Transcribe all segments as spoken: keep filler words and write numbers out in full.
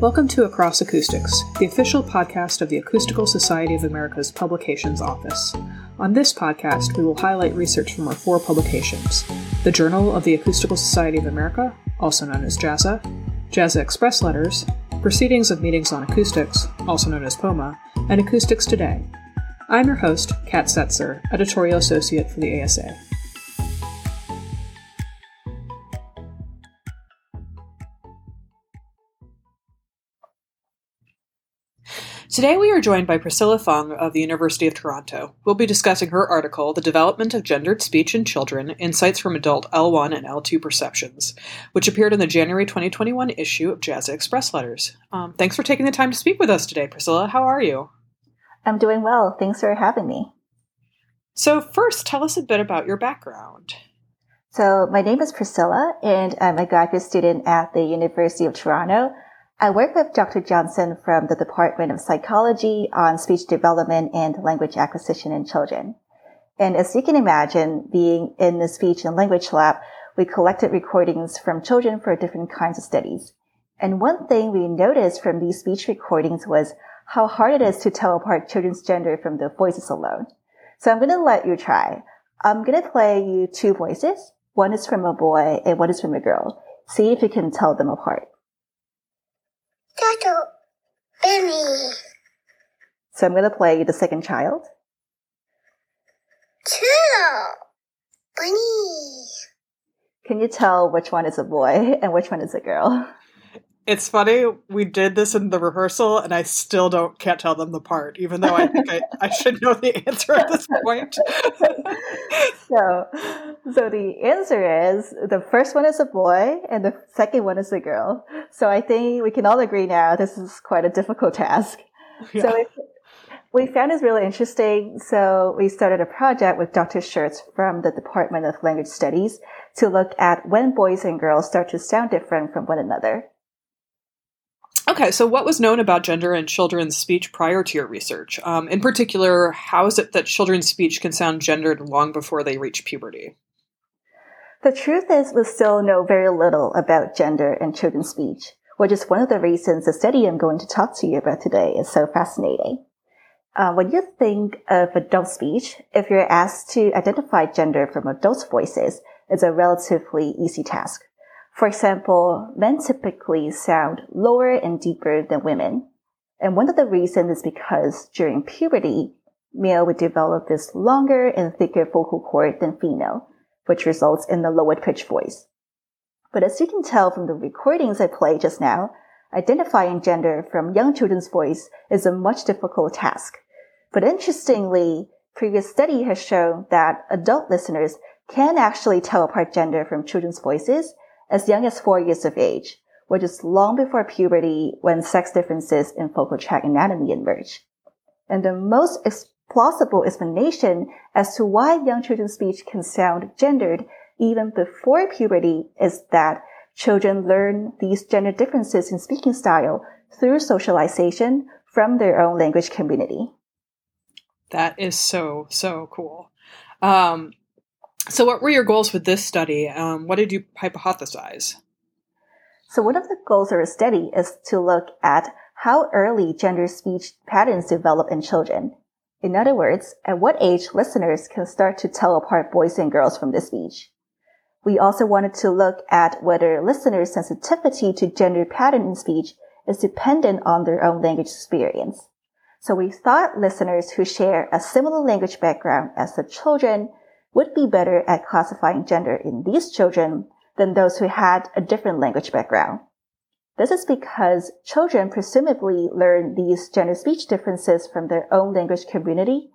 Welcome to Across Acoustics, the official podcast of the Acoustical Society of America's Publications Office. On this podcast, we will highlight research from our four publications: the Journal of the Acoustical Society of America, also known as JASA, JASA Express Letters, Proceedings of Meetings on Acoustics, also known as POMA, and Acoustics Today. I'm your host, Kat Setzer, Editorial Associate for the A S A. Today we are joined by Priscilla Fung of the University of Toronto. We'll be discussing her article, The Development of Gendered Speech in Children, Insights from Adult L one and L two Perceptions, which appeared in the January twenty twenty-one issue of JASA Express Letters. Um, thanks for taking the time to speak with us today, Priscilla. How are you? I'm doing well. Thanks for having me. So first, tell us a bit about your background. So my name is Priscilla, and I'm a graduate student at the University of Toronto. I work with Doctor Johnson from the Department of Psychology on speech development and language acquisition in children. And as you can imagine, being in the speech and language lab, we collected recordings from children for different kinds of studies. And one thing we noticed from these speech recordings was how hard it is to tell apart children's gender from their voices alone. So I'm going to let you try. I'm going to play you two voices. One is from a boy and one is from a girl. See if you can tell them apart. Toto, Benny. So I'm going to play the second child. Toto, Benny. Can you tell which one is a boy and which one is a girl? It's funny, we did this in the rehearsal, and I still don't can't tell them the part, even though I think I, I should know the answer at this point. so, so the answer is the first one is a boy, and the second one is a girl. So I think we can all agree now this is quite a difficult task. Yeah. So it, we found it's really interesting. So we started a project with Doctor Schertz from the Department of Language Studies to look at when boys and girls start to sound different from one another. Okay, so what was known about gender in children's speech prior to your research? Um, in particular, how is it that children's speech can sound gendered long before they reach puberty? The truth is we still know very little about gender in children's speech, which is one of the reasons the study I'm going to talk to you about today is so fascinating. Uh, when you think of adult speech, if you're asked to identify gender from adults' voices, it's a relatively easy task. For example, men typically sound lower and deeper than women. And one of the reasons is because during puberty, male would develop this longer and thicker vocal cord than female, which results in the lower pitched voice. But as you can tell from the recordings I played just now, identifying gender from young children's voice is a much difficult task. But interestingly, previous study has shown that adult listeners can actually tell apart gender from children's voices as young as four years of age, which is long before puberty when sex differences in vocal tract anatomy emerge. And the most plausible explanation as to why young children's speech can sound gendered even before puberty is that children learn these gender differences in speaking style through socialization from their own language community. That is so, so cool. Um, So what were your goals with this study? Um, what did you hypothesize? So one of the goals of our study is to look at how early gender speech patterns develop in children. In other words, at what age listeners can start to tell apart boys and girls from the speech. We also wanted to look at whether listeners' sensitivity to gender pattern in speech is dependent on their own language experience. So we thought listeners who share a similar language background as the children would be better at classifying gender in these children than those who had a different language background. This is because children presumably learn these gender speech differences from their own language community,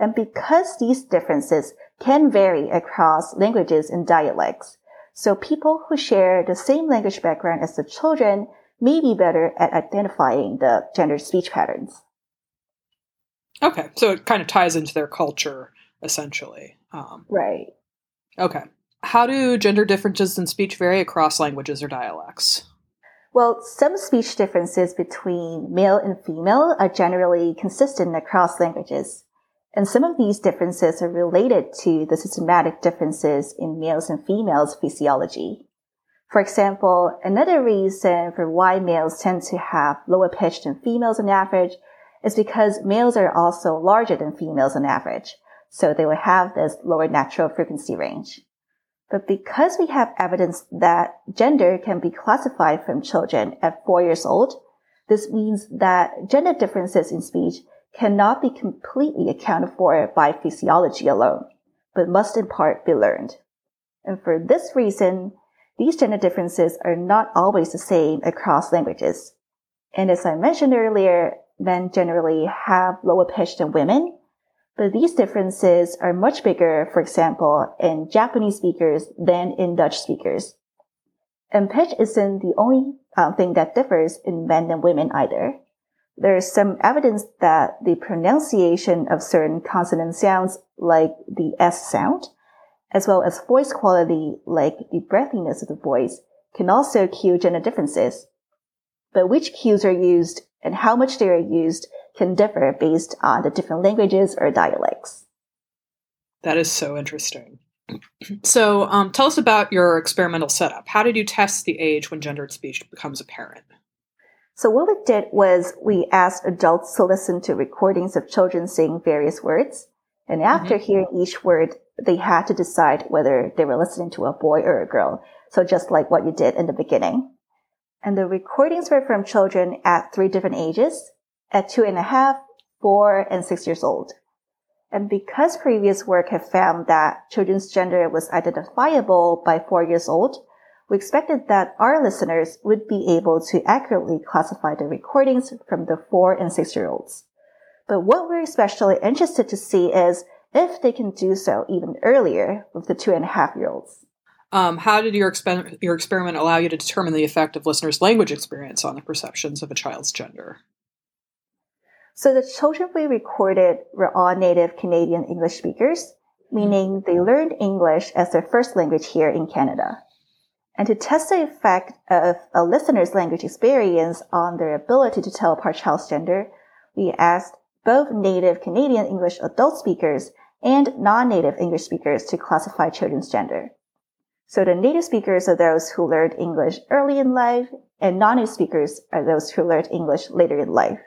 and because these differences can vary across languages and dialects, so people who share the same language background as the children may be better at identifying the gender speech patterns. Okay, so it kind of ties into their culture, essentially. Um, right. Okay. How do gender differences in speech vary across languages or dialects? Well, some speech differences between male and female are generally consistent across languages. And some of these differences are related to the systematic differences in males and females' physiology. For example, another reason for why males tend to have lower pitch than females on average is because males are also larger than females on average, so they will have this lower natural frequency range. But because we have evidence that gender can be classified from children at four years old, this means that gender differences in speech cannot be completely accounted for by physiology alone, but must in part be learned. And for this reason, these gender differences are not always the same across languages. And as I mentioned earlier, men generally have lower pitch than women, but these differences are much bigger, for example, in Japanese speakers than in Dutch speakers. And pitch isn't the only uh, thing that differs in men and women either. There's some evidence that the pronunciation of certain consonant sounds, like the S sound, as well as voice quality, like the breathiness of the voice, can also cue gender differences. But which cues are used and how much they are used can differ based on the different languages or dialects. That is so interesting. So um, tell us about your experimental setup. How did you test the age when gendered speech becomes apparent? So what we did was we asked adults to listen to recordings of children saying various words. And after mm-hmm. hearing each word, they had to decide whether they were listening to a boy or a girl. So just like what you did in the beginning. And the recordings were from children at three different ages, at two and a half, four, and six years old. And because previous work had found that children's gender was identifiable by four years old, we expected that our listeners would be able to accurately classify the recordings from the four and six-year-olds. But what we're especially interested to see is if they can do so even earlier with the two and a half-year-olds. Um, how did your, exper- your experiment allow you to determine the effect of listeners' language experience on the perceptions of a child's gender? So the children we recorded were all native Canadian English speakers, meaning they learned English as their first language here in Canada. And to test the effect of a listener's language experience on their ability to tell apart child's gender, we asked both native Canadian English adult speakers and non-native English speakers to classify children's gender. So the native speakers are those who learned English early in life, and non-native speakers are those who learned English later in life.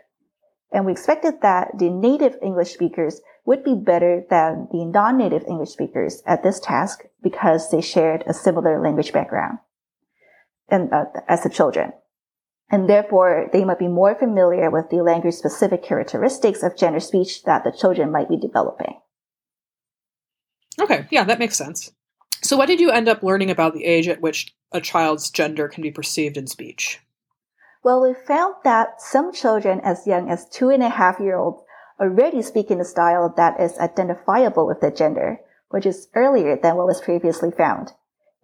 And we expected that the native English speakers would be better than the non-native English speakers at this task because they shared a similar language background and, uh, as the children. And therefore, they might be more familiar with the language-specific characteristics of gender speech that the children might be developing. Okay, yeah, that makes sense. So what did you end up learning about the age at which a child's gender can be perceived in speech? Well, we found that some children as young as two and a half year olds already speak in a style that is identifiable with their gender, which is earlier than what was previously found.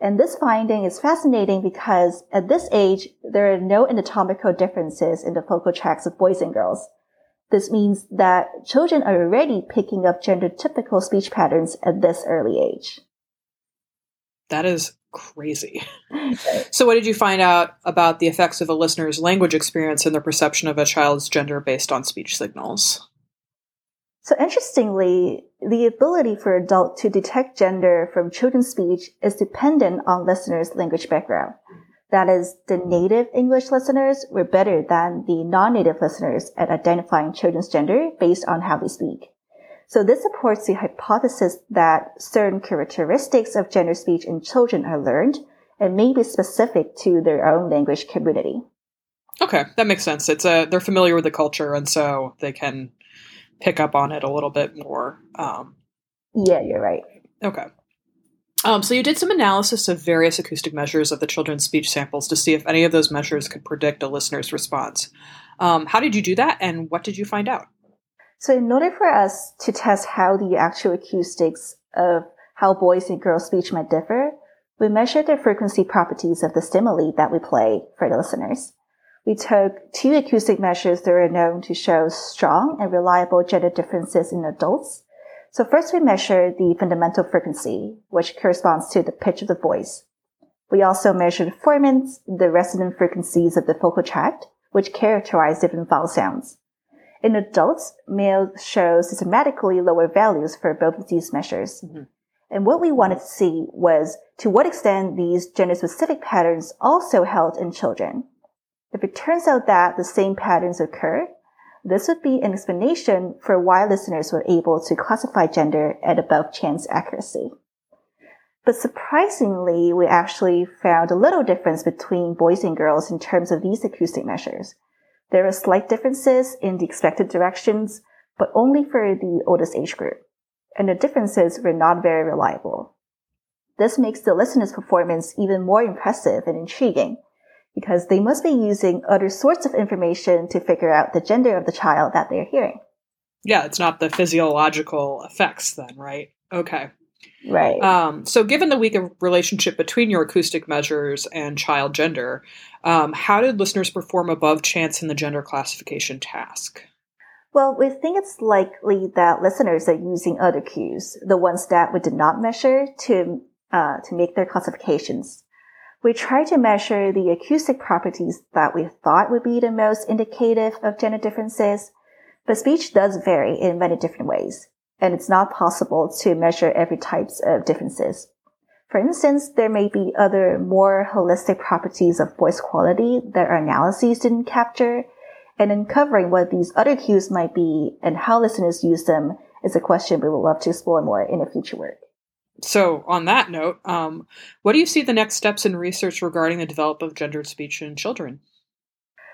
And this finding is fascinating because at this age, there are no anatomical differences in the vocal tracts of boys and girls. This means that children are already picking up gender-typical speech patterns at this early age. That is crazy. So what did you find out about the effects of a listener's language experience and the perception of a child's gender based on speech signals? So interestingly, the ability for adults to detect gender from children's speech is dependent on listeners' language background. That is, the native English listeners were better than the non-native listeners at identifying children's gender based on how they speak. So this supports the hypothesis that certain characteristics of gender speech in children are learned and may be specific to their own language community. Okay, that makes sense. It's a, they're familiar with the culture, and so they can pick up on it a little bit more. Um, yeah, you're right. Okay. Um, so you did some analysis of various acoustic measures of the children's speech samples to see if any of those measures could predict a listener's response. Um, how did you do that, and what did you find out? So in order for us to test how the actual acoustics of how boys and girls' speech might differ, we measured the frequency properties of the stimuli that we play for the listeners. We took two acoustic measures that were known to show strong and reliable gender differences in adults. So first we measured the fundamental frequency, which corresponds to the pitch of the voice. We also measured formants, the resonant frequencies of the vocal tract, which characterize different vowel sounds. In adults, males show systematically lower values for both of these measures. Mm-hmm. And what we wanted to see was to what extent these gender-specific patterns also held in children. If it turns out that the same patterns occurred, this would be an explanation for why listeners were able to classify gender at above chance accuracy. But surprisingly, we actually found a little difference between boys and girls in terms of these acoustic measures. There are slight differences in the expected directions, but only for the oldest age group. And the differences were not very reliable. This makes the listeners' performance even more impressive and intriguing, because they must be using other sorts of information to figure out the gender of the child that they're hearing. Yeah, it's not the physiological effects then, right? Okay. Right. Um, so given the weak relationship between your acoustic measures and child gender, um, how did listeners perform above chance in the gender classification task? Well, we think it's likely that listeners are using other cues, the ones that we did not measure, to uh, to make their classifications. We tried to measure the acoustic properties that we thought would be the most indicative of gender differences, but speech does vary in many different ways, and it's not possible to measure every type of differences. For instance, there may be other more holistic properties of voice quality that our analyses didn't capture, and uncovering what these other cues might be and how listeners use them is a question we would love to explore more in a future work. So on that note, um, what do you see the next steps in research regarding the development of gendered speech in children?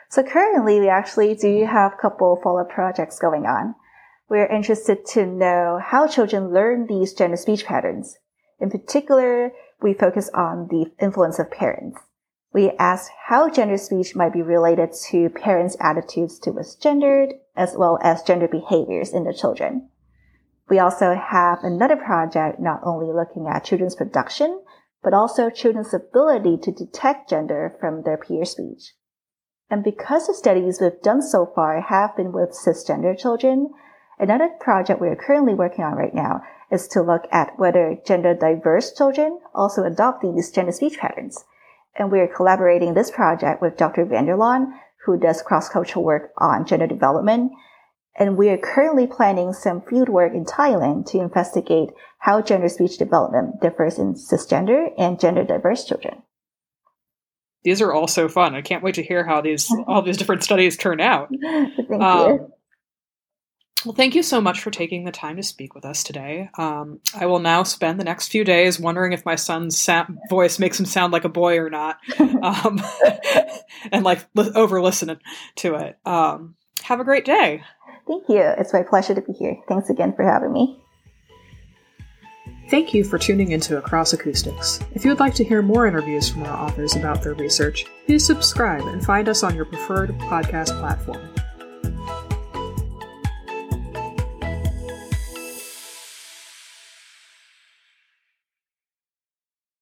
So currently, we actually do have a couple follow-up projects going on. We're interested to know how children learn these gender speech patterns. In particular, we focus on the influence of parents. We asked how gender speech might be related to parents' attitudes towards gender, as well as gender behaviors in the children. We also have another project not only looking at children's production, but also children's ability to detect gender from their peer speech. And because the studies we've done so far have been with cisgender children, another project we are currently working on right now is to look at whether gender-diverse children also adopt these gender speech patterns. And we are collaborating this project with Doctor Vanderlaan, who does cross-cultural work on gender development. And we are currently planning some field work in Thailand to investigate how gender speech development differs in cisgender and gender-diverse children. These are all so fun. I can't wait to hear how these all these different studies turn out. Thank um, you. Well, thank you so much for taking the time to speak with us today. Um, I will now spend the next few days wondering if my son's sa- voice makes him sound like a boy or not, um, and like li- over-listening to it. Um, have a great day. Thank you. It's my pleasure to be here. Thanks again for having me. Thank you for tuning into Across Acoustics. If you would like to hear more interviews from our authors about their research, please subscribe and find us on your preferred podcast platform.